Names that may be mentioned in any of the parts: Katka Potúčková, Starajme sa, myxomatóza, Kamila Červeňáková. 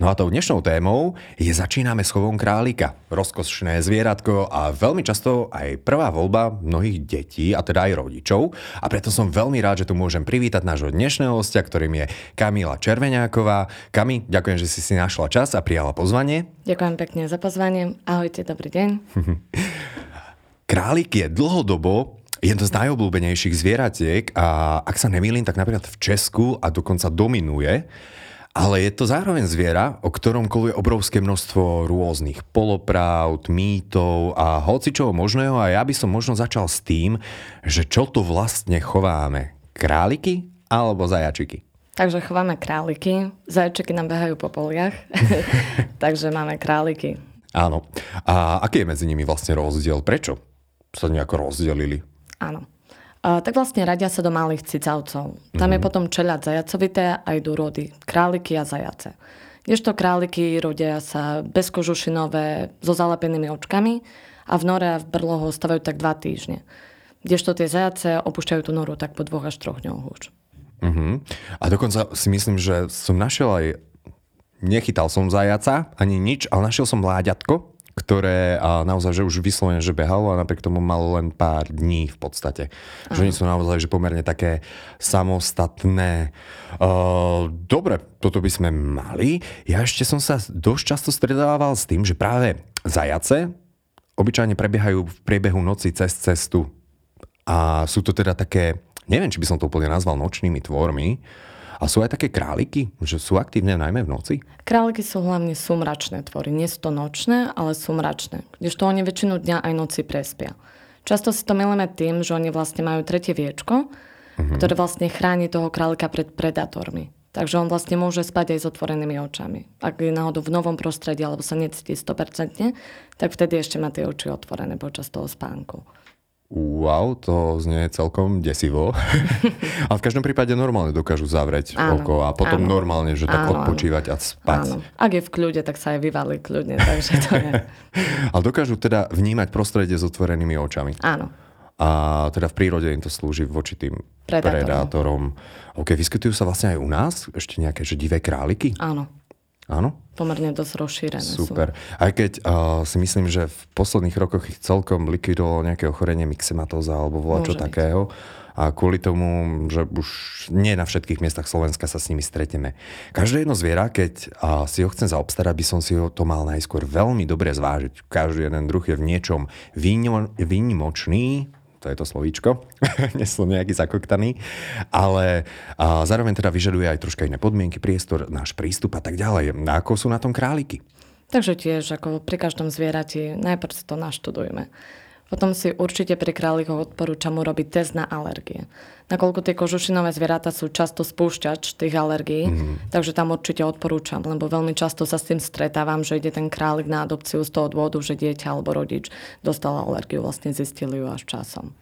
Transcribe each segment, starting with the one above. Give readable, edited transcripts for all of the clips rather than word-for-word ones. No a tou dnešnou témou je začíname s chovom králika. Rozkošné zvieratko a veľmi často aj prvá voľba mnohých detí, a teda aj rodičov. A preto som veľmi rád, že tu môžem privítať nášho dnešného hostia, ktorým je Kamila Červeňáková. Kami, ďakujem, že si našla čas a prijala pozvanie. Ďakujem pekne za pozvanie. Ahojte, dobrý deň. Králik je dlhodobo jedno z najobľúbenejších zvieratiek a ak sa nemýlim, tak napríklad v Česku a dokonca dominuje. Ale je to zároveň zviera, o ktorom koluje obrovské množstvo rôznych polopravd, mýtov a hocičoho možného. A ja by som možno začal s tým, že čo tu vlastne chováme. Králiky alebo zajačiky? Takže chováme králiky, zajačiky nám behajú po poliach, takže máme králiky. Áno. A aký je medzi nimi vlastne rozdiel? Prečo sa nejako rozdelili? Áno. Tak vlastne radia sa do malých cicavcov. Tam je potom čeľaď zajacovité a idú rody králiky a zajace. Kdežto králiky rodia sa bezkožušinové so zalepenými očkami a v nore a v brlo ho stavajú tak 2 týždne. Kdežto tie zajace opúšťajú tú noru tak po 2 až 3 dňoch už. A dokonca si myslím, že som našiel aj... Nechytal som zajaca ani nič, ale našiel som mláďatko, ktoré naozaj že už vyslovene že behalo a napriek tomu malo len pár dní v podstate. Aha. Že oni sú naozaj že pomerne také samostatné. Dobre, toto by sme mali. Ja ešte som sa dosť často stredával s tým, že práve zajace obyčajne prebiehajú v priebehu noci cez cestu. A sú to teda také, neviem, či by som to úplne nazval nočnými tvormi. A sú aj také králiky, že sú aktívne najmä v noci? Králiky sú hlavne sumračné tvory. Nie sú to nočné, ale sumračné. Kdežto oni väčšinu dňa aj noci prespia. Často si to milíme tým, že oni vlastne majú tretie viečko, ktoré vlastne chráni toho králika pred predátormi. Takže on vlastne môže spať aj s otvorenými očami. Ak je náhodou v novom prostredí, alebo sa necíti 100%, tak vtedy ešte má tie oči otvorené počas toho spánku. Wow, to znie celkom desivo. A v každom prípade normálne dokážu zavrieť oko a potom normálne, že tak odpočívať a spať. Áno. Ak je v kľude, tak sa aj vyvalí kľudne, takže to je. Ale dokážu teda vnímať prostredie s otvorenými očami. Áno. A teda v prírode im to slúži voči tým predátorom. OK, vyskytujú sa vlastne aj u nás ešte nejaké že divé králiky? Áno. Áno? Pomerne dosť rozšírené. Super. Aj keď si myslím, že v posledných rokoch ich celkom likvidovalo nejaké ochorenie myxomatóza alebo voľačo takého. A kvôli tomu, že už nie na všetkých miestach Slovenska sa s nimi stretneme. Každé jedno zviera, keď si ho chcem zaobstarať, by som si ho to mal najskôr veľmi dobre zvážiť. Každý jeden druh je v niečom výnimočný, to je to slovíčko, nesom nejaký zakoktaný, ale zároveň teda vyžaduje aj troška iné podmienky, priestor, náš prístup a tak ďalej. Ako sú na tom králiky? Takže tiež, ako pri každom zvierati, najprv si to naštudujeme. Potom si určite pri králikoch odporúčam urobiť test na alergie. Nakoľko tie kožušinové zvieratá sú často spúšťač tých alergií, takže tam určite odporúčam, lebo veľmi často sa s tým stretávam, že ide ten králik na adopciu z toho dôvodu, že dieťa alebo rodič dostal alergiu, vlastne zistili ju až časom.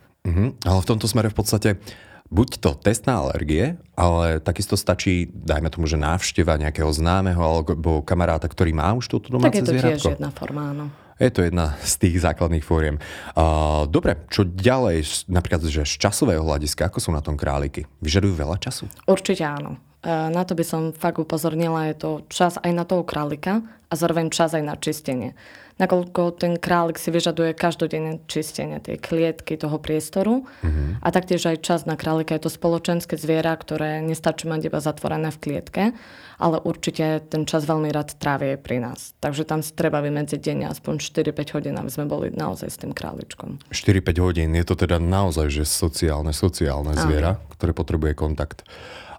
Ale v tomto smere v podstate buď to test na alergie, ale takisto stačí, dajme tomu, že návšteva nejakého známeho alebo kamaráta, ktorý má už toto domáce zvieratko. Tak je to tiež jedna forma, áno. Je to jedna z tých základných fóriem. Dobre, čo ďalej, napríklad že z časového hľadiska, ako sú na tom králiky? Vyžadujú veľa času? Určite áno. Na to by som fakt upozornila, je to čas aj na toho králika a zároveň čas aj na čistenie. Nakoľko ten králik si vyžaduje každodenné čistenie tej klietky, toho priestoru a taktiež aj čas na králika. Je to spoločenské zviera, ktoré nestačí mať iba zatvorené v klietke, ale určite ten čas veľmi rád trávi aj pri nás. Takže tam si treba vymedziť deň aspoň 4-5 hodín, aby sme boli naozaj s tým králičkom. 4-5 hodín, je to teda naozaj že sociálne zviera, ktoré potrebuje kontakt.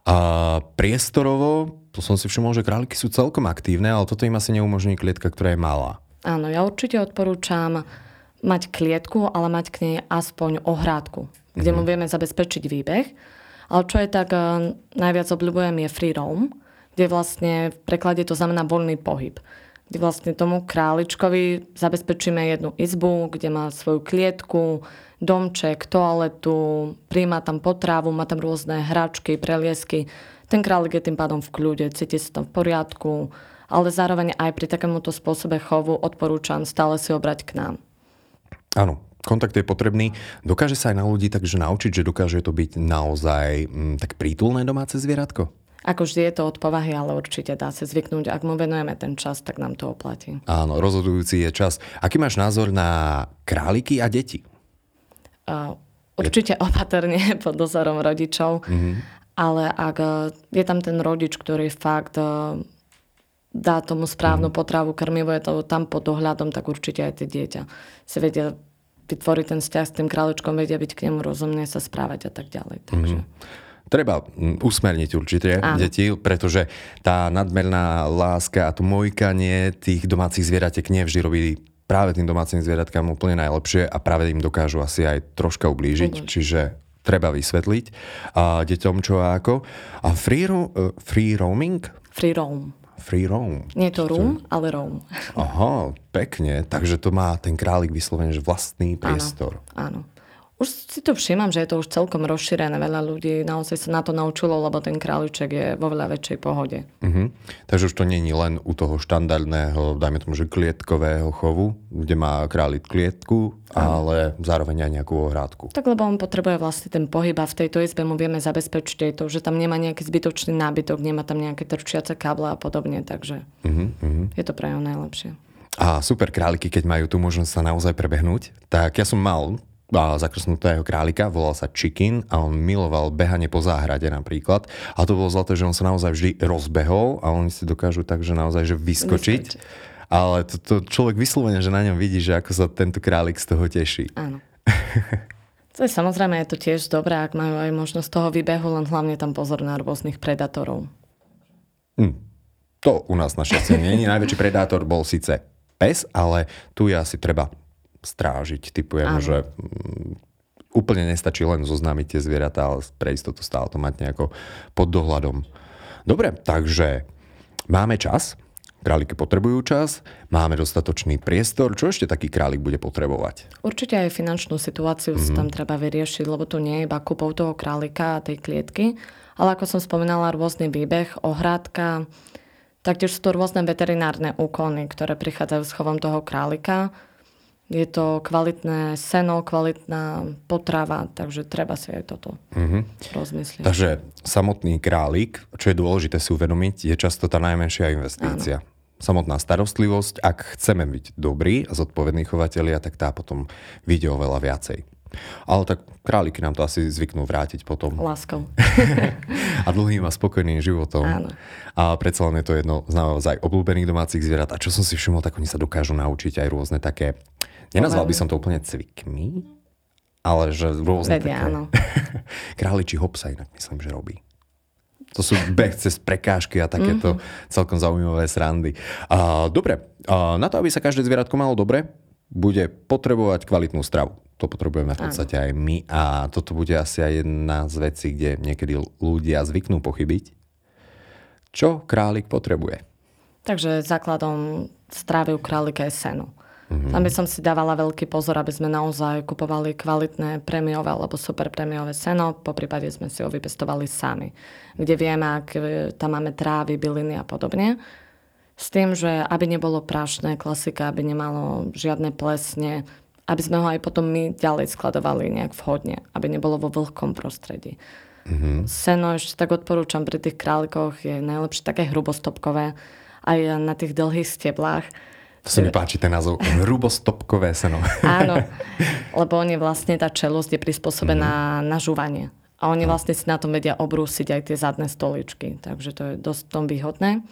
A priestorovo, to som si všimol, že králiky sú celkom aktívne, ale toto im asi neumožní klietka, ktorá je malá. Áno, ja určite odporúčam mať klietku, ale mať k nej aspoň ohrádku, kde mu vieme zabezpečiť výbeh. Ale čo je tak najviac obľúbujem je free roam, kde vlastne v preklade to znamená voľný pohyb. kde vlastne tomu králičkovi zabezpečíme jednu izbu, kde má svoju klietku, domček, toaletu, prijíma tam potravu, má tam rôzne hračky, preliesky. Ten králik je tým pádom v kľude, cíti sa tam v poriadku, ale zároveň aj pri takémuto spôsobe chovu odporúčam stále si ho brať k nám. Áno, kontakt je potrebný. Dokáže sa aj na ľudí takže naučiť, že dokáže to byť naozaj tak prítulné domáce zvieratko? Ako vždy je to od povahy, ale určite dá sa zvyknúť. Ak mu venujeme ten čas, tak nám to oplatí. Áno, rozhodujúci je čas. Aký máš názor na králiky a deti? Určite opatrne pod dozorom rodičov, ale ak je tam ten rodič, ktorý fakt dá tomu správnu potravu, krmivo je to tam pod dohľadom, tak určite aj tie dieťa si vedia vytvoriť ten vzťah s tým králičkom, vedia byť k nemu rozumne, sa správať a tak ďalej. Takže... Treba usmerniť určite deti, pretože tá nadmerná láska a to mojkanie tých domácich zvieratek nevždy robí práve tým domácim zvieratkám úplne najlepšie a práve im dokážu asi aj troška ublížiť, čiže treba vysvetliť deťom čo a ako. A free roaming? Free roam. Free roam. Nie je to room, ale roam. Aha, pekne. Takže to má ten králik vyslovene že vlastný priestor. Áno, áno. Už si to všímam, že je to už celkom rozšírené. Veľa ľudí naozaj sa na to naučilo, lebo ten králiček je vo veľa väčšej pohode. Takže už to nie je len u toho štandardného, dajme tomu, že klietkového chovu, kde má králik klietku, ale zároveň aj nejakú ohrádku. Tak lebo on potrebuje vlastne ten pohyb a v tejto izbe mu vieme zabezpečiť aj to, že tam nemá nejaký zbytočný nábytok, nemá tam nejaké trčiace káble a podobne, takže je to pre ňa najlepšie. A super králiky, keď majú tú možnosť sa naozaj prebehnúť, tak ja som mal zakrsnutého králika, volal sa Chicken a on miloval behanie po záhrade napríklad. A to bolo zlaté, že on sa naozaj vždy rozbehol a oni si dokážu tak, že naozaj že vyskočiť. Ale to človek vyslovene, že na ňom vidí, že ako sa tento králik z toho teší. Áno. To je samozrejme, je to tiež dobré, ak majú aj možnosť toho vybehu, len hlavne tam pozor na rôznych predátorov. To u nás našťastie nie. Najväčší predátor bol síce pes, ale tu je asi treba strážiť. Typujem, že úplne nestačí len zoznámiť tie zvieratá, ale pre istotu stále to mať nejako pod dohľadom. Dobre, takže máme čas, králiky potrebujú čas, máme dostatočný priestor. Čo ešte taký králik bude potrebovať? Určite aj finančnú situáciu sa tam treba vyriešiť, lebo to nie je iba kúpou toho králika a tej klietky, ale ako som spomínala, rôzny výbeh, ohrádka, taktiež sú to rôzne veterinárne úkony, ktoré prichádzajú s chovom toho králika. Je to kvalitné seno, kvalitná potrava, takže treba si aj toto rozmyslieť. Takže samotný králik, čo je dôležité si uvedomiť, je často tá najmenšia investícia. Áno. Samotná starostlivosť, ak chceme byť dobrí a zodpovední chovatelia, tak tá potom vyjde oveľa viacej. Ale tak králiky nám to asi zvyknú vrátiť potom. Láskou. A dlhým a spokojným životom. Áno. A predsa len je to jedno z naozaj obľúbených domácich zvierat. A čo som si všimol, tak oni sa dokážu naučiť aj rôzne také, nenazval by som to úplne cvikmi, ale že rôzne vedia, také. Králičí hop sa inak myslím, že robí. To sú beh cez prekážky a takéto celkom zaujímavé srandy. Dobre, na to, aby sa každé zvieratko malo dobre, bude potrebovať kvalitnú stravu. To potrebujeme v podstate aj my a toto bude asi aj jedna z vecí, kde niekedy ľudia zvyknú pochybiť. Čo králik potrebuje? Takže základom stravy u králika je seno. Tam by som si dávala veľký pozor, aby sme naozaj kupovali kvalitné prémiové alebo super prémiové seno, poprípade sme si ho vypestovali sami, kde vieme, ak tam máme trávy, byliny a podobne. S tým, že aby nebolo prášne, klasika, aby nemalo žiadne plesne, aby sme ho aj potom my ďalej skladovali nejak vhodne, aby nebolo vo vlhkom prostredí. Seno ešte tak odporúčam pri tých králikoch, je najlepšie také hrubostopkové, aj na tých dlhých steblách. To sa mi páči ten názov, hrubostopkové seno. Áno, lebo on je vlastne, tá čelosť je prispôsobená na žúvanie. A oni vlastne si na tom vedia obrúsiť aj tie zadné stoličky. Takže to je dosť tom výhodné.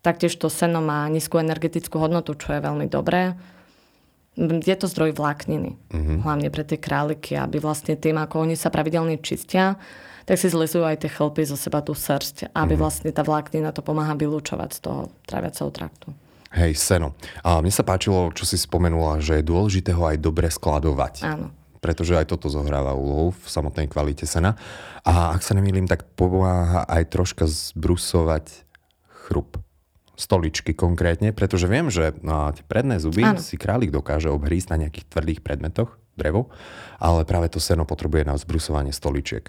Taktiež to seno má nízku energetickú hodnotu, čo je veľmi dobré. Je to zdroj vlákniny, hlavne pre tie králiky, aby vlastne tým, ako oni sa pravidelne čistia, tak si zlezujú aj tie chlpy zo seba tú srst, aby vlastne tá vláknina to pomáha vylúčovať z toho tráviaceho traktu. Hej, seno. A mne sa páčilo, čo si spomenula, že je dôležité ho aj dobre skladovať. Áno. Pretože aj toto zohráva úlohu v samotnej kvalite sena. A ak sa nemýlim, tak pomáha aj troška zbrusovať chrup. stoličky konkrétne, pretože viem, že tie predné zuby si králik dokáže obhrísť na nejakých tvrdých predmetoch, drevo, ale práve to seno potrebuje na zbrusovanie stoličiek.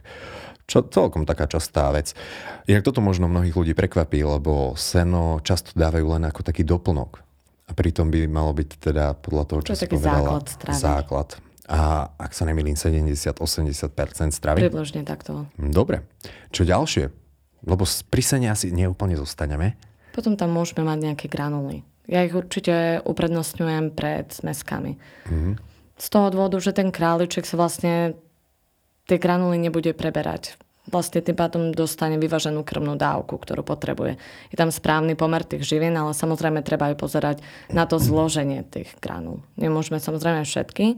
Čo celkom taká častá vec. Inak toto možno mnohých ľudí prekvapí, lebo seno často dávajú len ako taký doplnok. A pritom by malo byť teda podľa toho, čo si povedala, základ stravy. Základ. A ak sa nemýlim, 70-80% stravy. Približne takto. Dobre. Čo ďalšie? Lebo pri sene asi neúplne zostaneme. Potom tam môžeme mať nejaké granuly. Ja ich určite uprednostňujem pred zmeskami. Mm-hmm. Z toho dôvodu, že ten králiček sa vlastne tie granuly nebude preberať. Vlastne tým pádom dostane vyváženú krvnú dávku, ktorú potrebuje. Je tam správny pomer tých živín, ale samozrejme treba aj pozerať na to zloženie tých granul. Nemôžeme samozrejme všetky.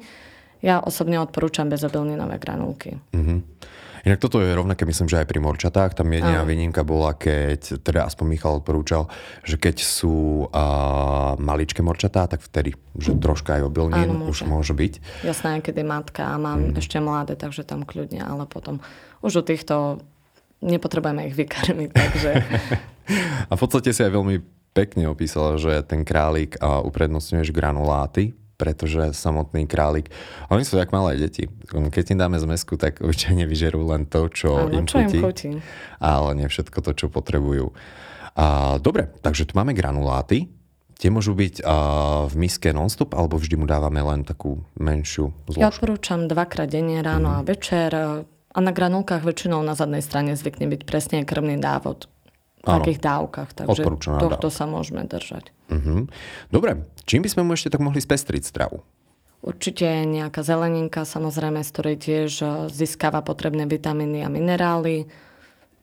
Ja osobne odporúčam bezobilninové granulky. Mm-hmm. Inak toto je rovnaké, myslím, že aj pri morčatách. Tam jediná výnimka bola, keď, teda aspoň Michal odporúčal, že keď sú maličké morčatá, tak vtedy, že troška aj obilnín už môže byť. Jasné, keď je matka a mám ešte mladé, takže tam kľudne, ale potom už u týchto nepotrebujeme ich vykarmiť, takže... A v podstate si aj veľmi pekne opísala, že ten králik uprednostňuješ granuláty, pretože samotný králik, oni sú jak malé deti. Keď im dáme zmesku, tak obyčajne vyžerú len to, čo im chutí. Ale nie všetko to, čo potrebujú. Dobre, takže tu máme granuláty. Tie môžu byť v miske non-stop, alebo vždy mu dávame len takú menšiu zložku? Ja odporúčam 2-krát denne, ráno a večer. A na granulkách väčšinou na zadnej strane zvykne byť presne krvný návod. V takých dávkach, takže tohto sa môžeme držať. Uh-huh. Dobre, čím by sme mu ešte tak mohli spestriť stravu? Určite nejaká zeleninka, samozrejme, z ktorej tiež získava potrebné vitamíny a minerály.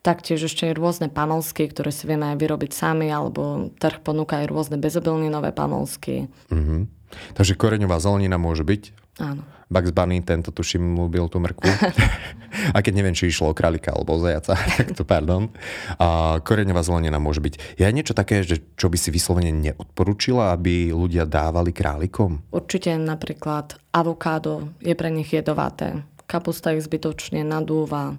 Taktiež ešte rôzne pamlsky, ktoré si vieme aj vyrobiť sami, alebo trh ponúka aj rôzne bezobilninové pamlsky. Uh-huh. Takže koreňová zelenina môže byť? Áno. Bugs Bunny, tento tuším, ľúbil tú mrkvu. A keď neviem, či išlo o králika alebo o zajaca, tak to pardon. Koreňová zelenina môže byť. Je niečo také, že čo by si vyslovene neodporúčila, aby ľudia dávali králikom? Určite napríklad avokádo je pre nich jedovaté. Kapusta ich zbytočne nadúva.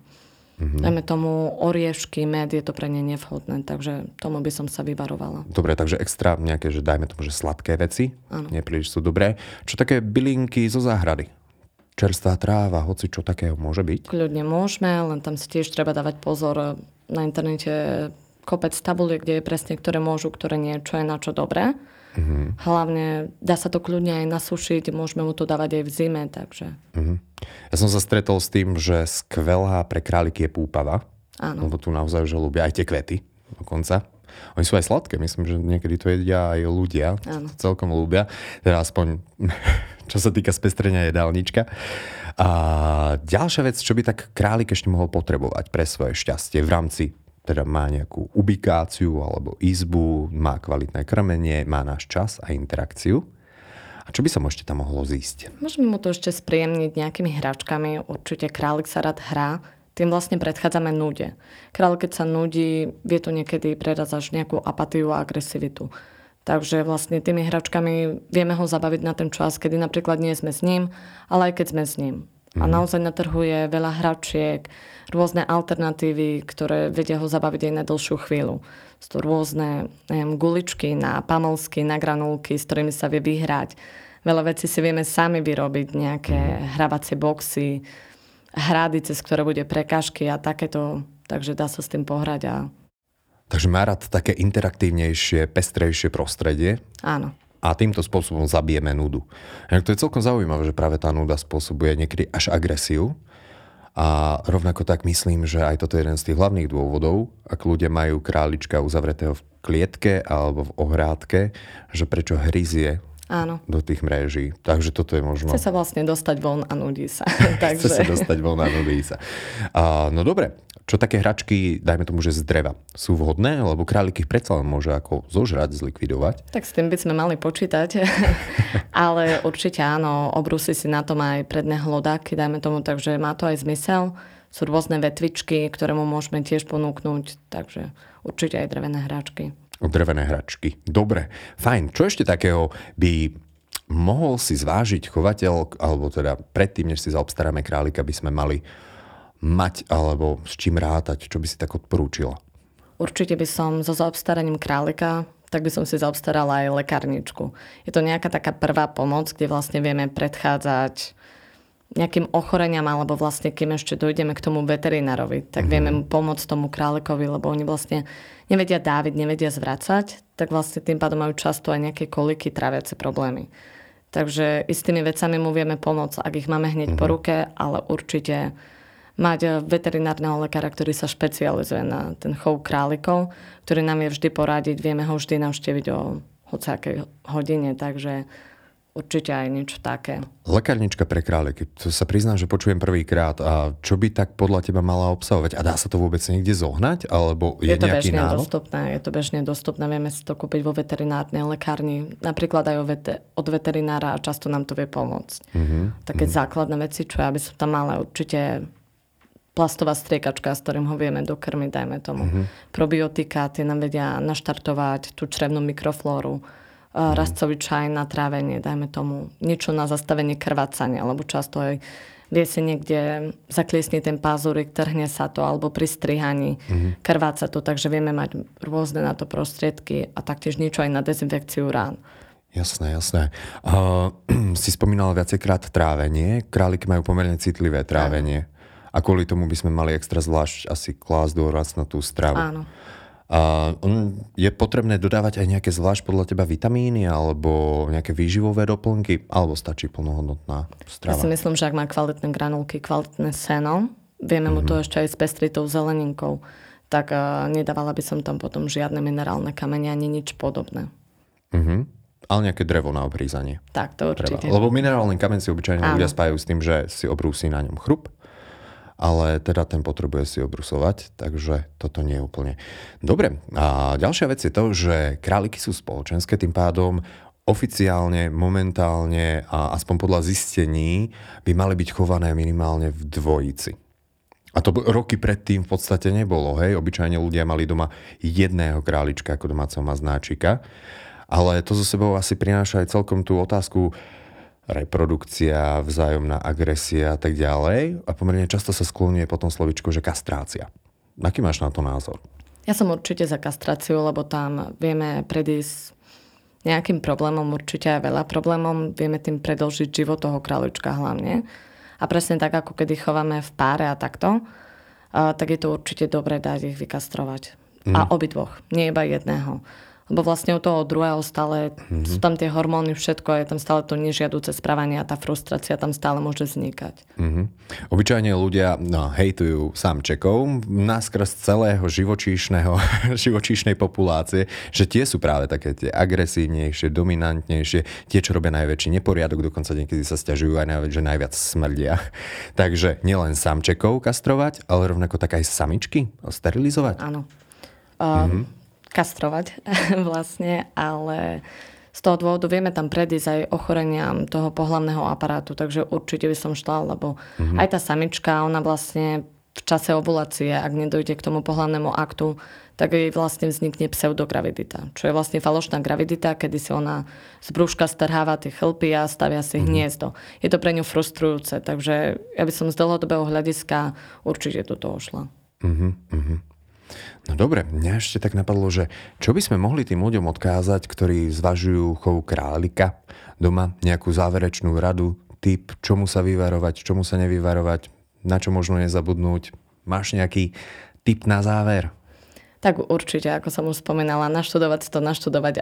Dajme tomu oriešky, med, je to pre ne nevhodné, takže tomu by som sa vyvarovala. Dobre, takže extra nejaké, že dajme tomu, že sladké veci, nepríliš sú dobré. Čo také bylinky zo záhrady? Čerstvá tráva, hoci čo takého môže byť? Kľudne môžeme, len tam si tiež treba dávať pozor. Na internete kopec tabuliek, kde je presne, ktoré môžu, ktoré nie, čo je na čo dobré. Mm-hmm. Hlavne dá sa to kľudne aj nasušiť, môžeme mu to dávať aj v zime, takže... Mm-hmm. Ja som sa stretol s tým, že skvelá pre králiky je púpava. Áno. Lebo tu naozaj že ľúbia aj tie kvety dokonca. Oni sú aj sladké, myslím, že niekedy to jedia aj ľudia. Áno. To celkom ľúbia. Teda aspoň, čo sa týka spestrenia jedálnička. A ďalšia vec, čo by tak králik ešte mohol potrebovať pre svoje šťastie v rámci... Teda má nejakú ubikáciu alebo izbu, má kvalitné krmenie, má náš čas a interakciu. A čo by sa ešte tam mohlo zísť? Môžeme mu to ešte spríjemniť nejakými hračkami. Určite králik sa rád hrá. Tým vlastne predchádzame núde. Králik, keď sa nudí, vie to niekedy prerazať až nejakú apatiu a agresivitu. Takže vlastne tými hračkami vieme ho zabaviť na ten čas, kedy napríklad nie sme s ním, ale aj keď sme s ním. A naozaj na trhu je veľa hračiek, rôzne alternatívy, ktoré vedia ho zabaviť aj na dlhšiu chvíľu. Sú to rôzne guličky na pamlsky, na granulky, s ktorými sa vie vyhrať. Veľa vecí si vieme sami vyrobiť, nejaké hrabacie boxy, hrady, cez ktoré bude prekážky a takéto. Takže dá sa s tým pohrať. Takže má rád také interaktívnejšie, pestrejšie prostredie? Áno. A týmto spôsobom zabijeme nudu. To je celkom zaujímavé, že práve tá nuda spôsobuje niekedy až agresiu. A rovnako tak myslím, že aj toto je jeden z tých hlavných dôvodov, ak ľudia majú králička uzavretého v klietke alebo v ohrádke, že prečo hryzie do tých mreží. Takže toto je možno... Chce sa vlastne dostať von a nudí sa. Takže... Chce sa dostať von a nudí sa. No dobre, čo také hračky, dajme tomu, že z dreva, sú vhodné? Lebo králik ich predsa len môže ako zožrať, zlikvidovať. Tak s tým by sme mali počítať. Ale určite áno, obrusí si na tom aj predné hlodáky, dajme tomu, takže má to aj zmysel. Sú rôzne vetvičky, ktoré mu môžeme tiež ponúknuť, takže určite aj drevené hračky. Drevené hračky. Dobre, fajn. Čo ešte takého by mohol si zvážiť chovateľ, alebo teda predtým, než si zaobstaráme králika, by sme mali mať, alebo s čím rátať? Čo by si tak odporúčila? Určite by som so zaobstaraním králika tak by som si zaobstarala aj lekárničku. Je to nejaká taká prvá pomoc, kde vlastne vieme predchádzať nejakým ochoreniam, alebo vlastne kým ešte dojdeme k tomu veterinárovi, tak vieme mu pomôcť tomu králikovi, lebo oni vlastne nevedia dáviť, nevedia zvracať, tak vlastne tým pádom majú často aj nejaké koliky, tráviace problémy. Takže istými vecami mu vieme pomôcť, ak ich máme hneď po ruke, ale určite mať veterinárneho lekára, ktorý sa špecializuje na ten chov králikov, ktorý nám je vždy poradiť, vieme ho vždy navštíviť o hociakej hodine, takže určite aj niečo také. Lekárnička pre králiky, to sa priznám, že počujem prvýkrát. A čo by tak podľa teba mala obsahovať? A dá sa to vôbec niekde zohnať? Alebo je to nejaký návod? Je to bežne dostupné. Vieme si to kúpiť vo veterinárnej lekárni. Napríklad aj od veterinára a často nám to vie pomôcť. Také základné veci, čo ja by som tam mala určite plastová striekačka, s ktorým ho vieme dokrmiť, dajme tomu. Probiotika, tie nám vedia naštartovať tú črevnú mikroflóru. Rastcový čaj na trávenie, dajme tomu niečo na zastavenie krvácania, lebo často aj vie si niekde zakliesni ten pázurik, trhne sa to, alebo pri strihaní krváca to, takže vieme mať rôzne na to prostriedky a taktiež niečo aj na dezinfekciu rán. Jasné, jasné. Si spomínala viacejkrát trávenie. Králiky majú pomerne citlivé trávenie. A kvôli tomu by sme mali extra zvlášť asi klásť dôraz na tú stravu. Áno. A je potrebné dodávať aj nejaké zvlášť podľa teba vitamíny alebo nejaké výživové doplnky, alebo stačí plnohodnotná strava? Ja si myslím, že ak má kvalitné granulky, kvalitné seno, vieme mu to ešte aj spestriť tou zeleninkou, tak nedávala by som tam potom žiadne minerálne kamene ani nič podobné. Ale nejaké drevo na obrízanie. Tak, to určite. Lebo minerálny kamen si obyčajne ľudia spájajú s tým, že si obrúsi na ňom chrup. Ale teda ten potrebuje si obrusovať, takže toto nie je úplne. Dobre, a ďalšia vec je to, že králiky sú spoločenské, tým pádom oficiálne, momentálne a aspoň podľa zistení by mali byť chované minimálne v dvojici. A to roky predtým v podstate nebolo, hej? Obyčajne ľudia mali doma jedného králička ako domáceho maznáčika, ale to zo sebou asi prináša aj celkom tú otázku reprodukcia, vzájomná agresia a tak ďalej. A pomerne často sa skloňuje potom slovičko, že kastrácia. Aký máš na to názor? Ja som určite za kastráciu, lebo tam vieme predísť nejakým problémom, určite aj veľa problémom. Vieme tým predĺžiť život toho králička hlavne. A presne tak, ako kedy chováme v páre a takto, tak je to určite dobré dať ich vykastrovať. A obidvoch, nie iba jedného. Lebo vlastne od toho druhého stále sú tam tie hormóny, všetko a je tam stále to nežiaduce správanie a tá frustrácia tam stále môže vznikať. Obyčajne ľudia hejtujú samčekov naskrz celého živočíšnej populácie, že tie sú práve také tie agresívnejšie, dominantnejšie, tie, čo robia najväčší neporiadok, dokonca niekedy sa sťažujú aj najviac, že najviac smrdia. Takže nielen samčekov kastrovať, ale rovnako tak aj samičky sterilizovať. Áno. Kastrovať vlastne, ale z toho dôvodu vieme tam predísť aj ochoreniam toho pohlavného aparátu, takže určite by som šla, lebo aj tá samička, ona vlastne v čase ovulácie, ak nedojde k tomu pohlavnému aktu, tak jej vlastne vznikne pseudogravidita, čo je vlastne falošná gravidita, kedy si ona z brúška strháva tie chlpy a stavia si hniezdo. Je to pre ňu frustrujúce, takže ja by som z dlhodobého hľadiska určite do toho šla. No dobre, mňa ešte tak napadlo, že čo by sme mohli tým ľuďom odkázať, ktorí zvažujú chov králika doma, nejakú záverečnú radu, tip, čomu sa vyvarovať, čomu sa nevyvarovať, na čo možno nezabudnúť. Máš nejaký tip na záver? Tak určite, ako som už spomínala, naštudovať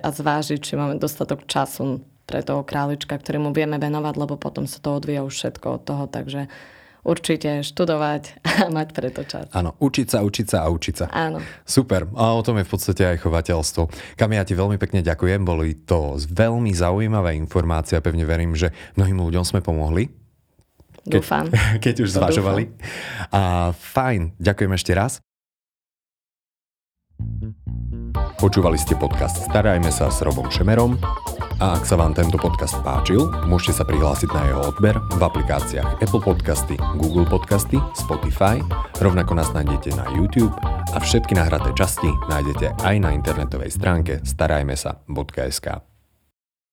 a zvážiť, či máme dostatok času pre toho králička, ktorému vieme venovať, lebo potom sa to odvíja už všetko od toho, takže určite študovať a mať preto čas. Áno, učiť sa. Áno. Super, a o tom je v podstate aj chovateľstvo. Kami, ja ti veľmi pekne ďakujem, boli to veľmi zaujímavé informácie a pevne verím, že mnohým ľuďom sme pomohli. Dúfam. Keď už zvažovali. A fajn, ďakujem ešte raz. Počúvali ste podcast Starajme sa s Robom Šemerom a ak sa vám tento podcast páčil, môžete sa prihlásiť na jeho odber v aplikáciách Apple Podcasty, Google Podcasty, Spotify, rovnako nás nájdete na YouTube a všetky nahraté časti nájdete aj na internetovej stránke starajmesa.sk.